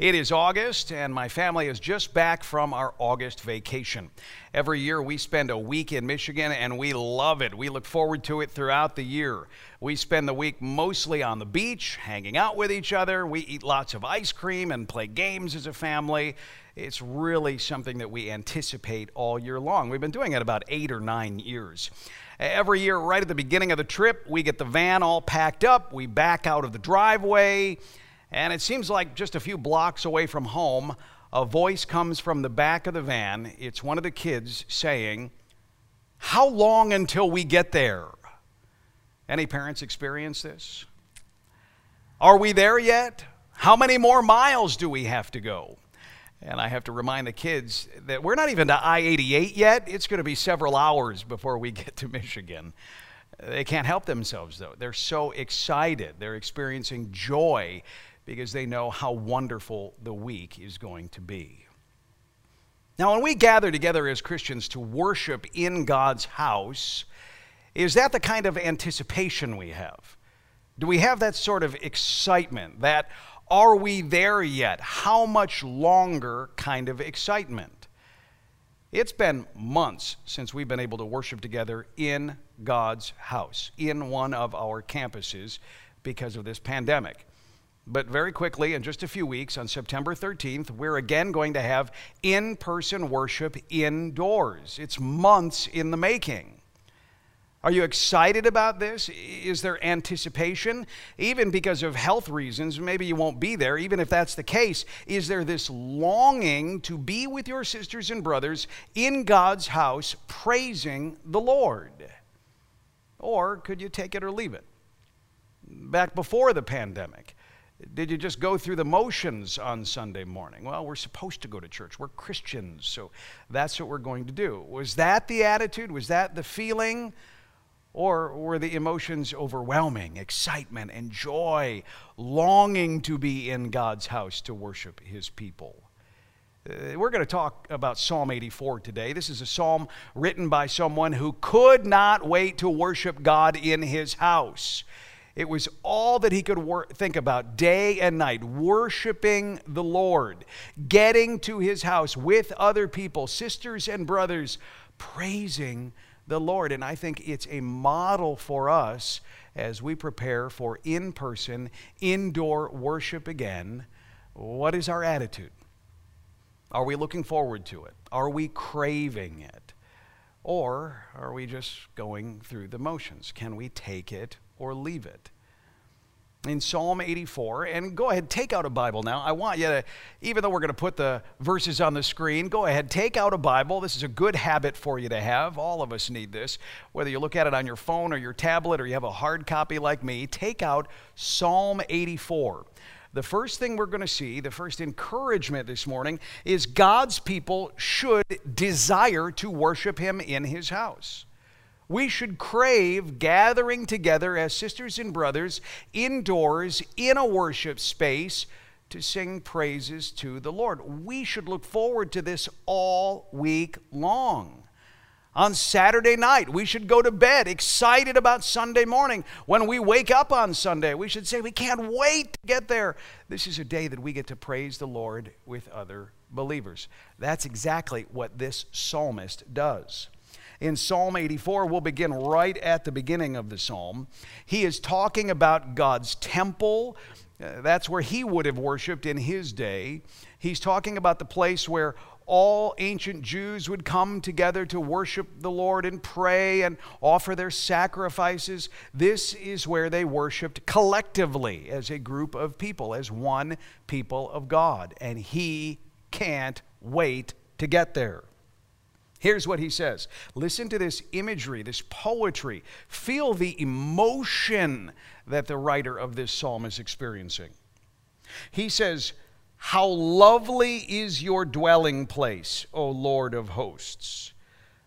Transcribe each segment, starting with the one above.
It is August, and my family is just back from our August vacation. Every year we spend a week in Michigan, and we love it. We look forward to it throughout the year. We spend the week mostly on the beach, hanging out with each other. We eat lots of ice cream and play games as a family. It's really something that we anticipate all year long. We've been doing it about 8 or 9 years. Every year, right at the beginning of the trip, we get the van all packed up. We back out of the driveway, and it seems like just a few blocks away from home, a voice comes from the back of the van. It's one of the kids saying, "How long until we get there?" Any parents experience this? Are we there yet? How many more miles do we have to go? And I have to remind the kids that we're not even to I-88 yet. It's going to be several hours before we get to Michigan. They can't help themselves, though. They're so excited. They're experiencing joy because they know how wonderful the week is going to be. Now, when we gather together as Christians to worship in God's house, is that the kind of anticipation we have? Do we have that sort of excitement, that "are we there yet? How much longer?" kind of excitement? It's been months since we've been able to worship together in God's house, in one of our campuses, because of this pandemic. But very quickly, in just a few weeks, on September 13th, we're again going to have in-person worship indoors. It's months in the making. Are you excited about this? Is there anticipation? Even because of health reasons, maybe you won't be there. Even if that's the case, is there this longing to be with your sisters and brothers in God's house, praising the Lord? Or could you take it or leave it? Back before the pandemic, did you just go through the motions on Sunday morning? Well, we're supposed to go to church. We're Christians, so that's what we're going to do. Was that the attitude? Was that the feeling? Or were the emotions overwhelming? Excitement and joy, longing to be in God's house to worship His people. We're going to talk about Psalm 84 today. This is a psalm written by someone who could not wait to worship God in his house. It was all that he could think about day and night, worshiping the Lord, getting to his house with other people, sisters and brothers, praising the Lord. And I think it's a model for us as we prepare for in-person, indoor worship again. What is our attitude? Are we looking forward to it? Are we craving it? Or are we just going through the motions? Can we take it or leave it? In Psalm 84, and go ahead, take out a Bible now. I want you to, even though we're going to put the verses on the screen, go ahead, take out a Bible. This is a good habit for you to have. All of us need this. Whether you look at it on your phone or your tablet or you have a hard copy like me, take out Psalm 84. The first thing we're going to see, the first encouragement this morning, is God's people should desire to worship Him in His house. We should crave gathering together as sisters and brothers indoors in a worship space to sing praises to the Lord. We should look forward to this all week long. On Saturday night, we should go to bed excited about Sunday morning. When we wake up on Sunday, we should say, "We can't wait to get there." This is a day that we get to praise the Lord with other believers. That's exactly what this psalmist does. In Psalm 84, we'll begin right at the beginning of the psalm. He is talking about God's temple. That's where he would have worshiped in his day. He's talking about the place where all ancient Jews would come together to worship the Lord and pray and offer their sacrifices. This is where they worshiped collectively as a group of people, as one people of God. And he can't wait to get there. Here's what he says. Listen to this imagery, this poetry. Feel the emotion that the writer of this psalm is experiencing. He says, "How lovely is your dwelling place, O Lord of hosts.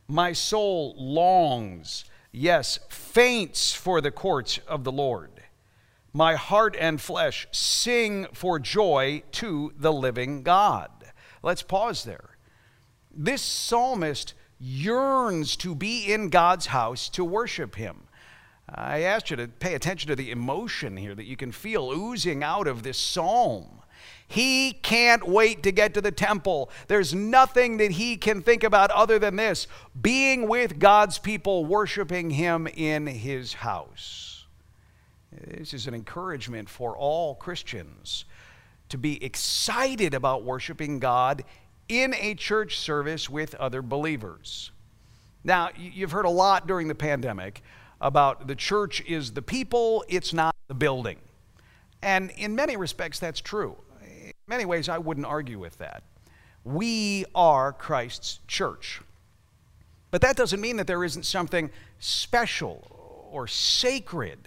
My soul longs, yes, faints for the courts of the Lord. My heart and flesh sing for joy to the living God." Let's pause there. This psalmist yearns to be in God's house to worship Him. I asked you to pay attention to the emotion here that you can feel oozing out of this psalm. He can't wait to get to the temple. There's nothing that he can think about other than this, being with God's people, worshiping him in his house. This is an encouragement for all Christians to be excited about worshiping God in a church service with other believers. Now, you've heard a lot during the pandemic about the church is the people, it's not the building. And in many respects, that's true. In many ways, I wouldn't argue with that. We are Christ's church. But that doesn't mean that there isn't something special or sacred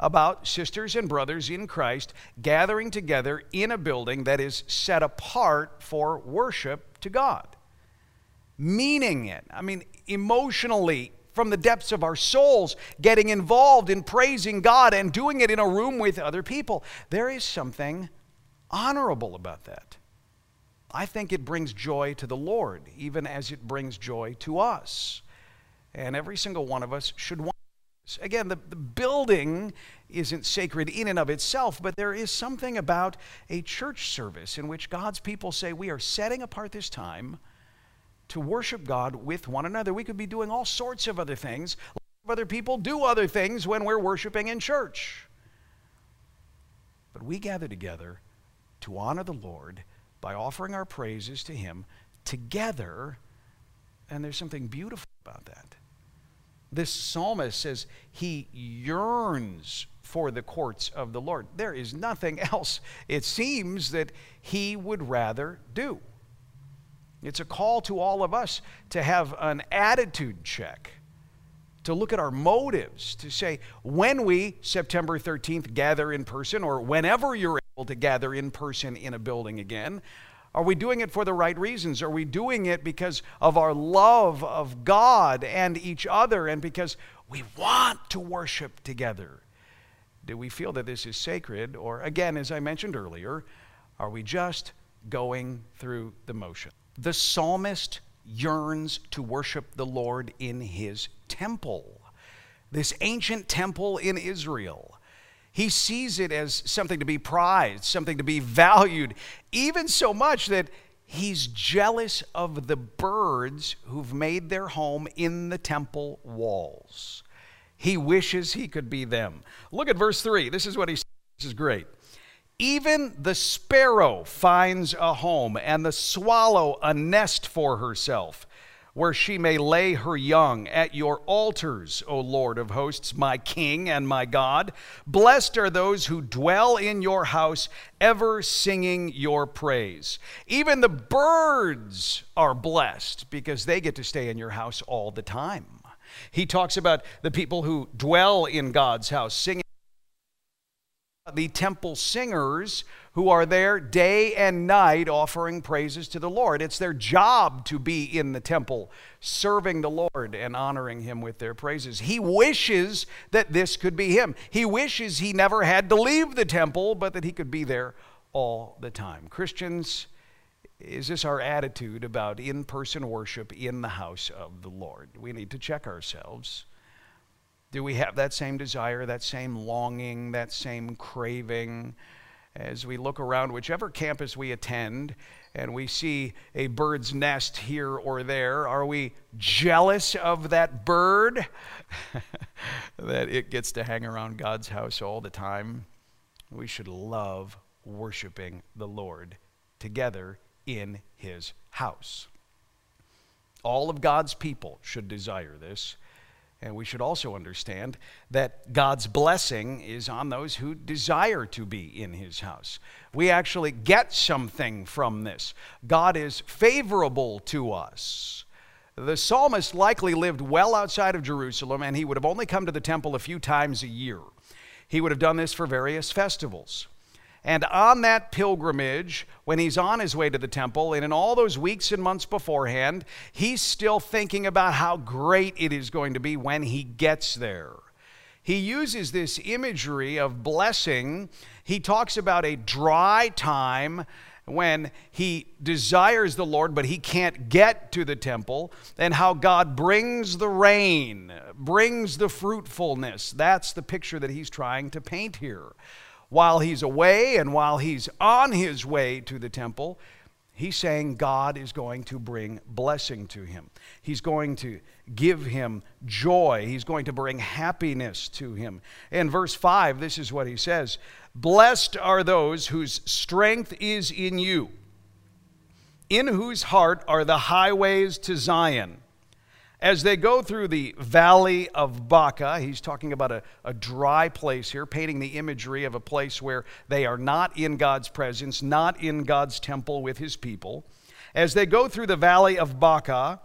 about sisters and brothers in Christ gathering together in a building that is set apart for worship to God. Meaning it, I mean, emotionally, from the depths of our souls, getting involved in praising God and doing it in a room with other people. There is something honorable about that. I think it brings joy to the Lord, even as it brings joy to us. And every single one of us should want this. Again, the building isn't sacred in and of itself, but there is something about a church service in which God's people say, we are setting apart this time to worship God with one another. We could be doing all sorts of other things. Other people do other things when we're worshiping in church. But we gather together to honor the Lord by offering our praises to him together, and there's something beautiful about that. This psalmist says he yearns for the courts of the Lord. There is nothing else, it seems, that he would rather do. It's a call to all of us to have an attitude check, to look at our motives, to say, when we, September 13th, gather in person, or whenever you're able to gather in person in a building again, are we doing it for the right reasons? Are we doing it because of our love of God and each other, and because we want to worship together? Do we feel that this is sacred? Or again, as I mentioned earlier, are we just going through the motion? The psalmist yearns to worship the Lord in his temple, this ancient temple in Israel. He sees it as something to be prized, something to be valued, even so much that he's jealous of the birds who've made their home in the temple walls. He wishes he could be them. Look at verse 3. This is what he says. This is great. Even the sparrow finds a home, and the swallow a nest for herself, where she may lay her young. At your altars, O Lord of hosts, my King and my God, blessed are those who dwell in your house, ever singing your praise. Even the birds are blessed, because they get to stay in your house all the time. He talks about the people who dwell in God's house, singing. The temple singers who are there day and night offering praises to the Lord. It's their job to be in the temple, serving the Lord and honoring him with their praises. He wishes that this could be him. He wishes he never had to leave the temple, but that he could be there all the time. Christians, is this our attitude about in-person worship in the house of the Lord? We need to check ourselves. Do we have that same desire, that same longing, that same craving? As we look around whichever campus we attend and we see a bird's nest here or there, are we jealous of that bird that it gets to hang around God's house all the time? We should love worshiping the Lord together in his house. All of God's people should desire this. And we should also understand that God's blessing is on those who desire to be in his house. We actually get something from this. God is favorable to us. The psalmist likely lived well outside of Jerusalem, and he would have only come to the temple a few times a year. He would have done this for various festivals. And on that pilgrimage, when he's on his way to the temple, and in all those weeks and months beforehand, he's still thinking about how great it is going to be when he gets there. He uses this imagery of blessing. He talks about a dry time when he desires the Lord, but he can't get to the temple, and how God brings the rain, brings the fruitfulness. That's the picture that he's trying to paint here. while he's away and while he's on his way to the temple, he's saying God is going to bring blessing to him. He's going to give him joy. He's going to bring happiness to him. In verse 5, this is what he says, "Blessed are those whose strength is in you, in whose heart are the highways to Zion." As they go through the valley of Baca, he's talking about a dry place here, painting the imagery of a place where they are not in God's presence, not in God's temple with his people. As they go through the valley of Baca,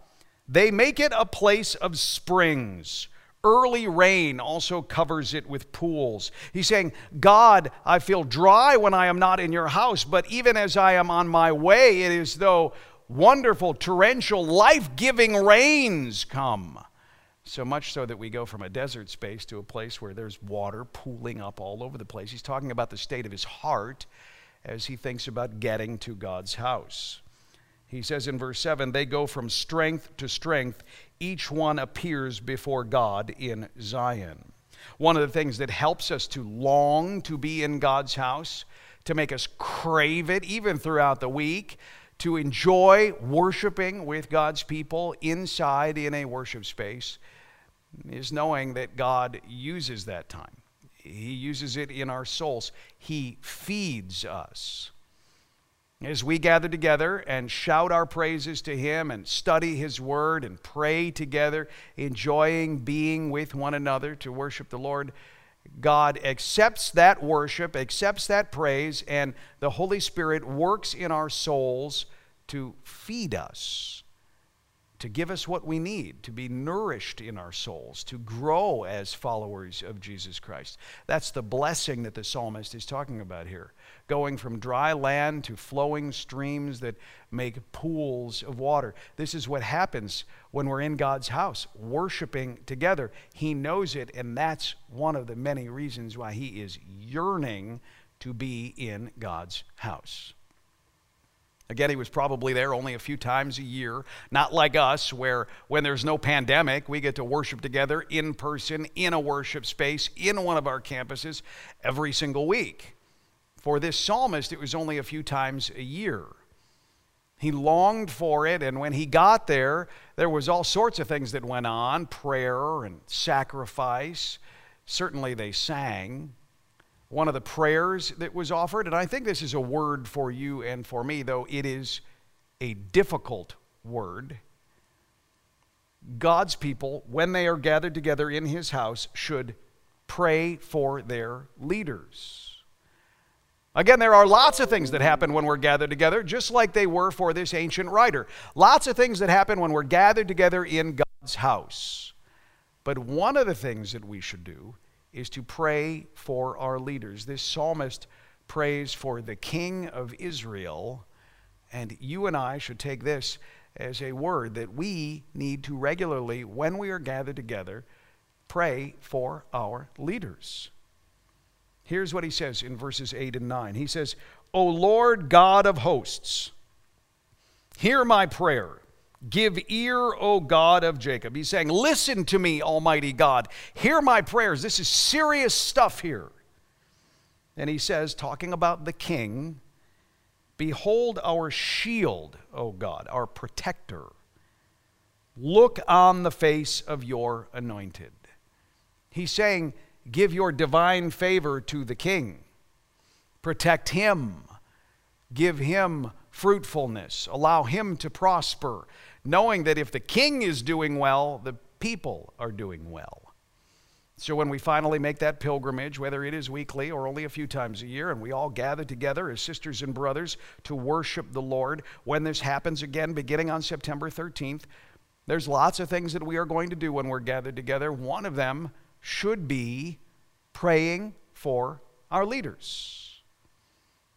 they make it a place of springs. Early rain also covers it with pools. He's saying, God, I feel dry when I am not in your house, but even as I am on my way, it is though wonderful, torrential, life-giving rains come. So much so that we go from a desert space to a place where there's water pooling up all over the place. He's talking about the state of his heart as he thinks about getting to God's house. He says in verse 7, they go from strength to strength. Each one appears before God in Zion. One of the things that helps us to long to be in God's house, to make us crave it even throughout the week, to enjoy worshiping with God's people inside in a worship space, is knowing that God uses that time. He uses it in our souls. He feeds us. As we gather together and shout our praises to Him and study His Word and pray together, enjoying being with one another to worship the Lord, God accepts that worship, accepts that praise, and the Holy Spirit works in our souls to feed us, to give us what we need, to be nourished in our souls, to grow as followers of Jesus Christ. That's the blessing that the psalmist is talking about here, going from dry land to flowing streams that make pools of water. This is what happens when we're in God's house, worshiping together. He knows it, and that's one of the many reasons why he is yearning to be in God's house. Again, he was probably there only a few times a year, not like us, where when there's no pandemic, we get to worship together in person, in a worship space, in one of our campuses every single week. For this psalmist, it was only a few times a year. He longed for it, and when he got there, there was all sorts of things that went on, prayer and sacrifice. Certainly they sang. One of the prayers that was offered, and I think this is a word for you and for me, though it is a difficult word. God's people, when they are gathered together in his house, should pray for their leaders. Again, there are lots of things that happen when we're gathered together, just like they were for this ancient writer. Lots of things that happen when we're gathered together in God's house. But one of the things that we should do is to pray for our leaders. This psalmist prays for the king of Israel, and you and I should take this as a word that we need to regularly, when we are gathered together, pray for our leaders. Here's what he says in verses 8 and 9. He says, "O Lord God of hosts, hear my prayer. Give ear, O God of Jacob." He's saying, listen to me, Almighty God. Hear my prayers. This is serious stuff here. And he says, talking about the king, "Behold our shield, O God, our protector. Look on the face of your anointed." He's saying, give your divine favor to the king. Protect him. Give him fruitfulness. Allow him to prosper, knowing that if the king is doing well, the people are doing well. So when we finally make that pilgrimage, whether it is weekly or only a few times a year, and we all gather together as sisters and brothers to worship the Lord, when this happens again, beginning on September 13th, there's lots of things that we are going to do when we're gathered together. One of them should be praying for our leaders.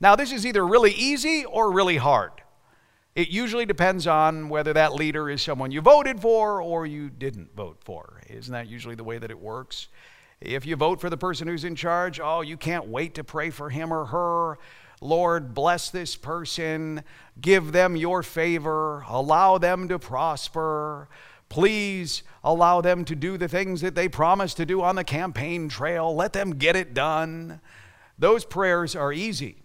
Now, this is either really easy or really hard. It usually depends on whether that leader is someone you voted for or you didn't vote for. Isn't that usually the way that it works? If you vote for the person who's in charge, oh, you can't wait to pray for him or her. Lord, bless this person. Give them your favor. Allow them to prosper. Please allow them to do the things that they promised to do on the campaign trail. Let them get it done. Those prayers are easy.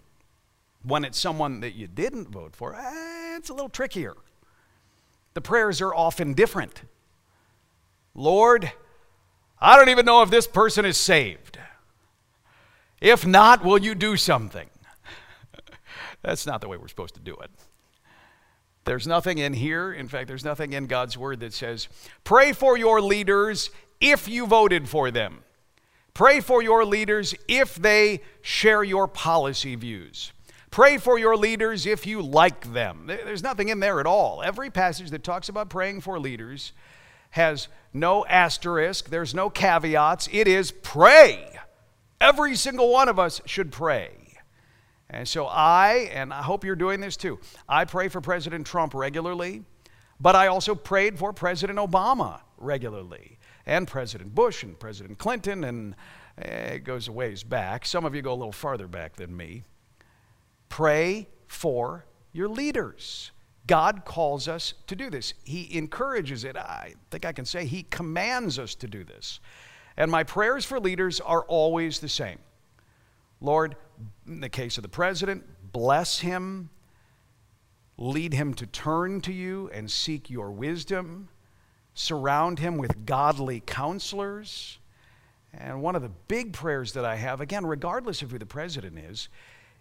When it's someone that you didn't vote for, it's a little trickier. The prayers are often different. Lord, I don't even know if this person is saved. If not, will you do something? That's not the way we're supposed to do it. There's nothing in here, in fact, there's nothing in God's word that says, pray for your leaders if you voted for them. Pray for your leaders if they share your policy views. Pray for your leaders if you like them. There's nothing in there at all. Every passage that talks about praying for leaders has no asterisk. There's no caveats. It is pray. Every single one of us should pray. And so I hope you're doing this too, I pray for President Trump regularly, but I also prayed for President Obama regularly, and President Bush, and President Clinton, and it goes a ways back. Some of you go a little farther back than me. Pray for your leaders. God calls us to do this. He encourages it. I think I can say He commands us to do this. And my prayers for leaders are always the same. Lord, in the case of the president, bless him, lead him to turn to you and seek your wisdom, surround him with godly counselors. And one of the big prayers that I have, again, regardless of who the president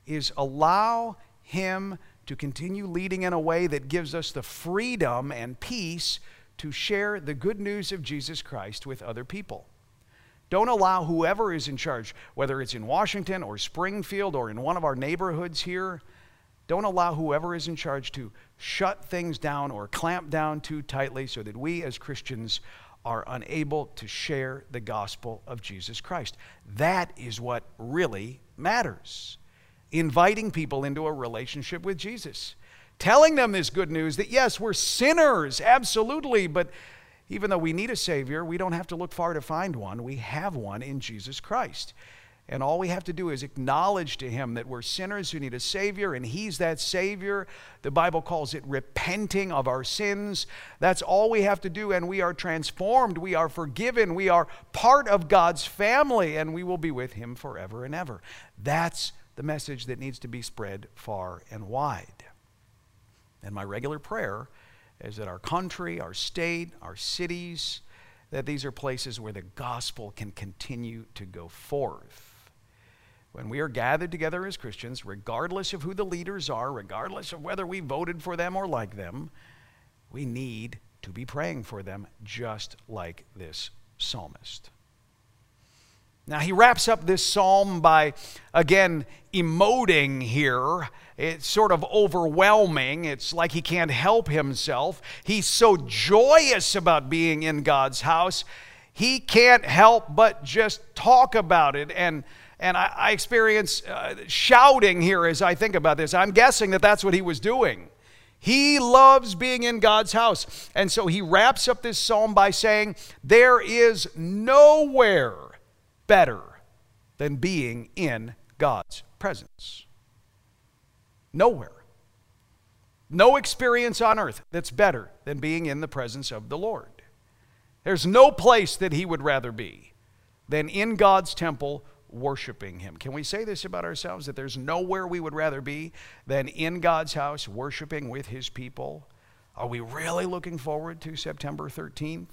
is allow him to continue leading in a way that gives us the freedom and peace to share the good news of Jesus Christ with other people. Don't allow whoever is in charge, whether it's in Washington or Springfield or in one of our neighborhoods here, don't allow whoever is in charge to shut things down or clamp down too tightly so that we as Christians are unable to share the gospel of Jesus Christ. That is what really matters. Inviting people into a relationship with Jesus. Telling them this good news that yes, we're sinners, absolutely, but even though we need a Savior, we don't have to look far to find one. We have one in Jesus Christ. And all we have to do is acknowledge to Him that we're sinners who need a Savior, and He's that Savior. The Bible calls it repenting of our sins. That's all we have to do, and we are transformed. We are forgiven. We are part of God's family, and we will be with Him forever and ever. That's the message that needs to be spread far and wide. And my regular prayer is that our country, our state, our cities, that these are places where the gospel can continue to go forth. When we are gathered together as Christians, regardless of who the leaders are, regardless of whether we voted for them or like them, we need to be praying for them just like this psalmist. Now, he wraps up this psalm by, again, emoting here. It's sort of overwhelming. It's like he can't help himself. He's so joyous about being in God's house. He can't help but just talk about it. And I experience shouting here as I think about this. I'm guessing that that's what he was doing. He loves being in God's house. And so he wraps up this psalm by saying, there is nowhere better than being in God's presence. Nowhere. No experience on earth that's better than being in the presence of the Lord. There's no place that he would rather be than in God's temple worshiping him. Can we say this about ourselves, that there's nowhere we would rather be than in God's house worshiping with his people? Are we really looking forward to September 13th?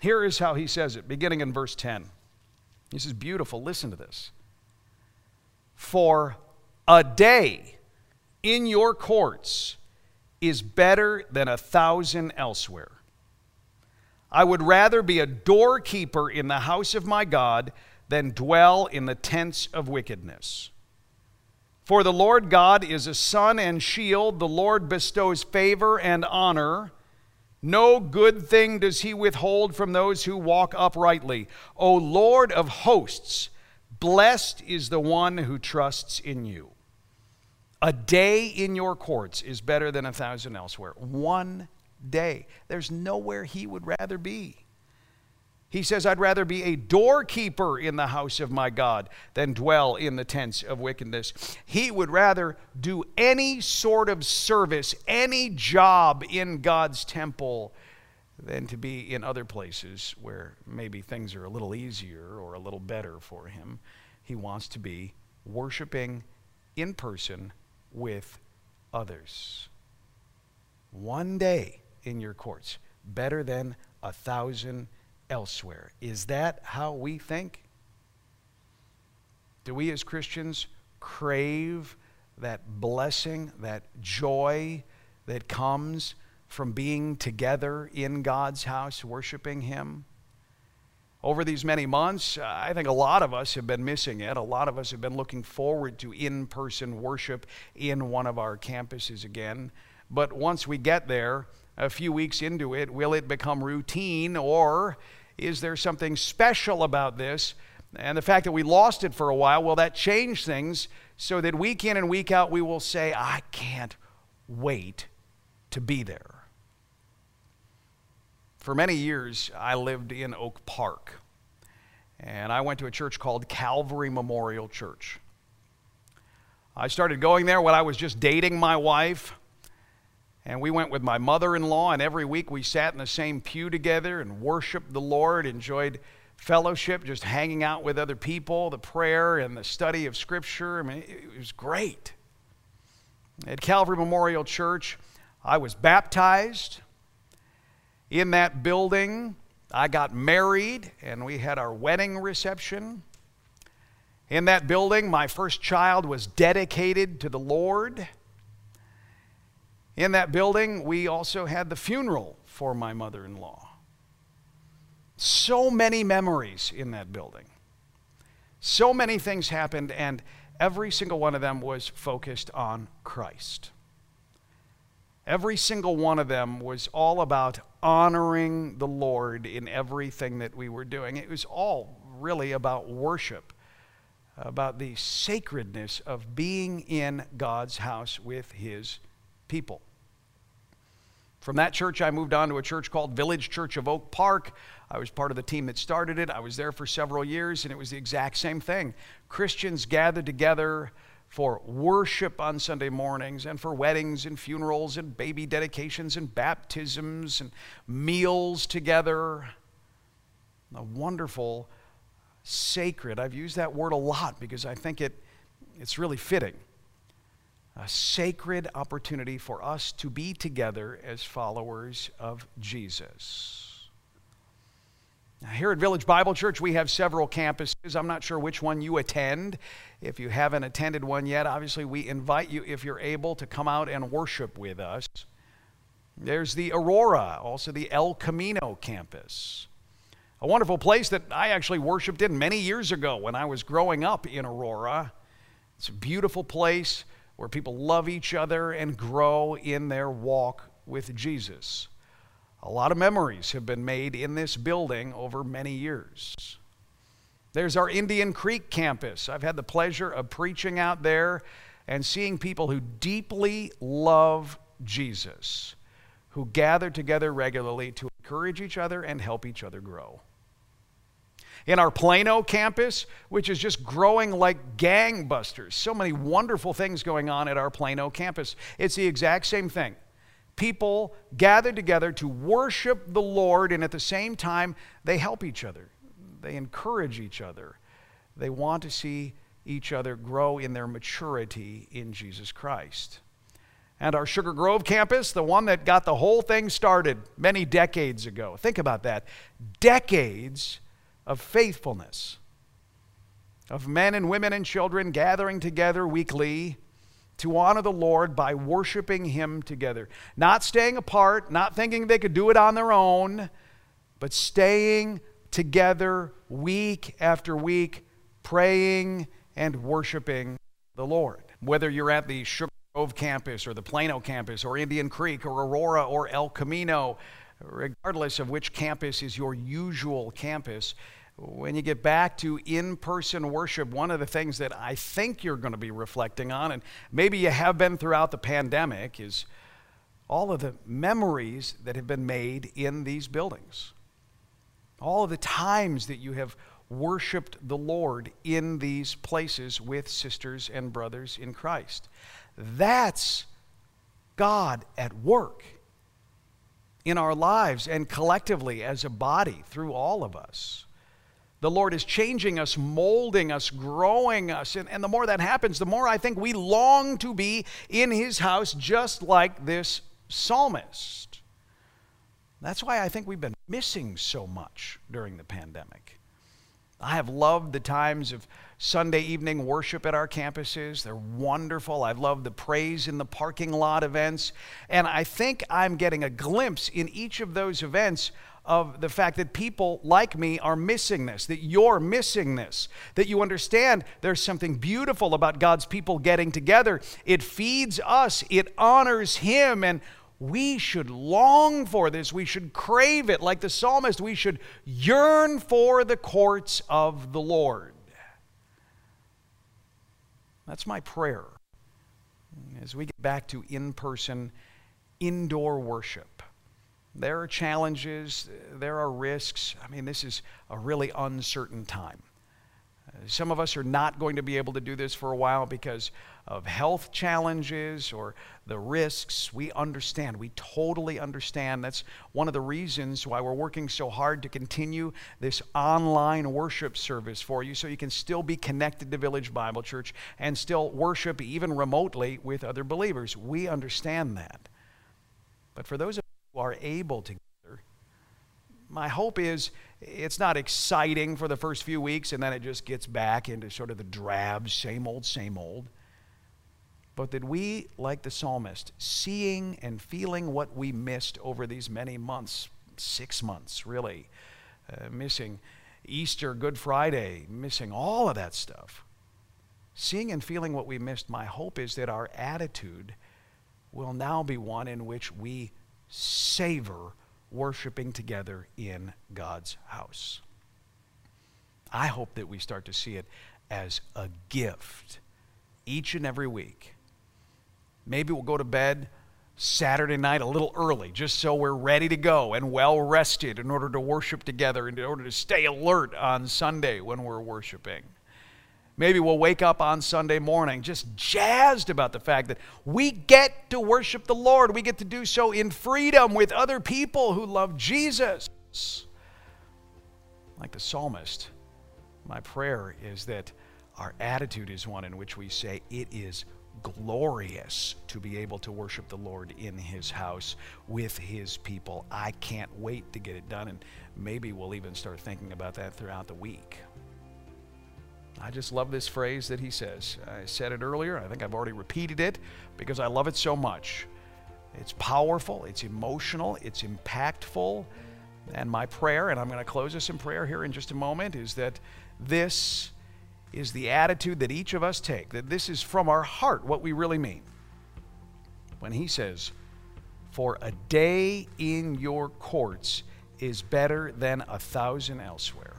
Here is how he says it, beginning in verse 10. This is beautiful. Listen to this. For a day in your courts is better than 1,000 elsewhere. I would rather be a doorkeeper in the house of my God than dwell in the tents of wickedness. For the Lord God is a sun and shield. The Lord bestows favor and honor. No good thing does he withhold from those who walk uprightly. O Lord of hosts, blessed is the one who trusts in you. A day in your courts is better than 1,000 elsewhere. One day. There's nowhere he would rather be. He says, I'd rather be a doorkeeper in the house of my God than dwell in the tents of wickedness. He would rather do any sort of service, any job in God's temple than to be in other places where maybe things are a little easier or a little better for him. He wants to be worshiping in person with others. One day in your courts, better than 1,000 elsewhere. Is that how we think? Do we as Christians crave that blessing, that joy that comes from being together in God's house, worshiping Him? Over these many months, I think a lot of us have been missing it. A lot of us have been looking forward to in-person worship in one of our campuses again. But once we get there, a few weeks into it, will it become routine, or is there something special about this? And the fact that we lost it for a while, will that change things so that week in and week out we will say, I can't wait to be there? For many years, I lived in Oak Park, and I went to a church called Calvary Memorial Church. I started going there when I was just dating my wife, and we went with my mother-in-law, and every week we sat in the same pew together and worshiped the Lord, enjoyed fellowship, just hanging out with other people, the prayer and the study of Scripture. I mean, it was great. At Calvary Memorial Church, I was baptized. In that building, I got married, and we had our wedding reception. In that building, my first child was dedicated to the Lord. In that building, we also had the funeral for my mother-in-law. So many memories in that building. So many things happened, and every single one of them was focused on Christ. Every single one of them was all about honoring the Lord in everything that we were doing. It was all really about worship, about the sacredness of being in God's house with His people. From that church, I moved on to a church called Village Church of Oak Park. I was part of the team that started it. I was there for several years, and it was the exact same thing. Christians gathered together for worship on Sunday mornings, and for weddings and funerals and baby dedications and baptisms and meals together. A wonderful, sacred — I've used that word a lot because I think it's really fitting — a sacred opportunity for us to be together as followers of Jesus. Now, here at Village Bible Church, we have several campuses. I'm not sure which one you attend. If you haven't attended one yet, obviously we invite you, if you're able, to come out and worship with us. There's the Aurora, also the El Camino campus. A wonderful place that I actually worshiped in many years ago when I was growing up in Aurora. It's a beautiful place where people love each other and grow in their walk with Jesus. A lot of memories have been made in this building over many years. There's our Indian Creek campus. I've had the pleasure of preaching out there and seeing people who deeply love Jesus, who gather together regularly to encourage each other and help each other grow. In our Plano campus, which is just growing like gangbusters, so many wonderful things going on at our Plano campus. It's the exact same thing. People gathered together to worship the Lord, and at the same time, they help each other. They encourage each other. They want to see each other grow in their maturity in Jesus Christ. And our Sugar Grove campus, the one that got the whole thing started many decades ago. Think about that. Decades of faithfulness, of men and women and children gathering together weekly to honor the Lord by worshiping Him together. Not staying apart, not thinking they could do it on their own, but staying together week after week, praying and worshiping the Lord. Whether you're at the Sugar Grove campus or the Plano campus or Indian Creek or Aurora or El Camino, regardless of which campus is your usual campus, when you get back to in-person worship, one of the things that I think you're going to be reflecting on, and maybe you have been throughout the pandemic, is all of the memories that have been made in these buildings. All of the times that you have worshiped the Lord in these places with sisters and brothers in Christ. That's God at work in our lives and collectively as a body through all of us. The Lord is changing us, molding us, growing us. And the more that happens, the more I think we long to be in His house just like this psalmist. That's why I think we've been missing so much during the pandemic. I have loved the times of Sunday evening worship at our campuses. They're wonderful. I've loved the praise in the parking lot events. And I think I'm getting a glimpse in each of those events of the fact that people like me are missing this, that you're missing this, that you understand there's something beautiful about God's people getting together. It feeds us, it honors Him, and we should long for this. We should crave it. Like the psalmist, we should yearn for the courts of the Lord. That's my prayer as we get back to in-person, indoor worship. There are challenges, there are risks. I mean, this is a really uncertain time. Some of us are not going to be able to do this for a while because of health challenges or the risks. We understand. We totally understand. That's one of the reasons why we're working so hard to continue this online worship service for you, so you can still be connected to Village Bible Church and still worship even remotely with other believers. We understand that. But for those of you who are able to, my hope is it's not exciting for the first few weeks and then it just gets back into sort of the drab, same old, same old. But that we, like the psalmist, seeing and feeling what we missed over these many months, 6 months really, missing Easter, Good Friday, missing all of that stuff. Seeing and feeling what we missed, my hope is that our attitude will now be one in which we savor worshiping together in God's house. I hope that we start to see it as a gift each and every week. Maybe we'll go to bed Saturday night a little early just so we're ready to go and well rested in order to worship together, in order to stay alert on Sunday when we're worshiping. Maybe we'll wake up on Sunday morning just jazzed about the fact that we get to worship the Lord. We get to do so in freedom with other people who love Jesus. Like the psalmist, my prayer is that our attitude is one in which we say it is glorious to be able to worship the Lord in His house with His people. I can't wait to get it done, and maybe we'll even start thinking about that throughout the week. I just love this phrase that he says. I said it earlier. I think I've already repeated it because I love it so much. It's powerful. It's emotional. It's impactful. And my prayer, and I'm going to close this in prayer here in just a moment, is that this is the attitude that each of us take, that this is from our heart what we really mean. When he says, "For a day in your courts is better than 1,000 elsewhere."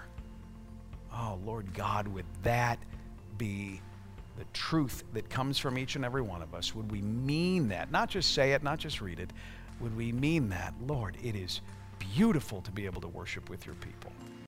Oh, Lord God, would that be the truth that comes from each and every one of us? Would we mean that? Not just say it, not just read it. Would we mean that? Lord, it is beautiful to be able to worship with your people.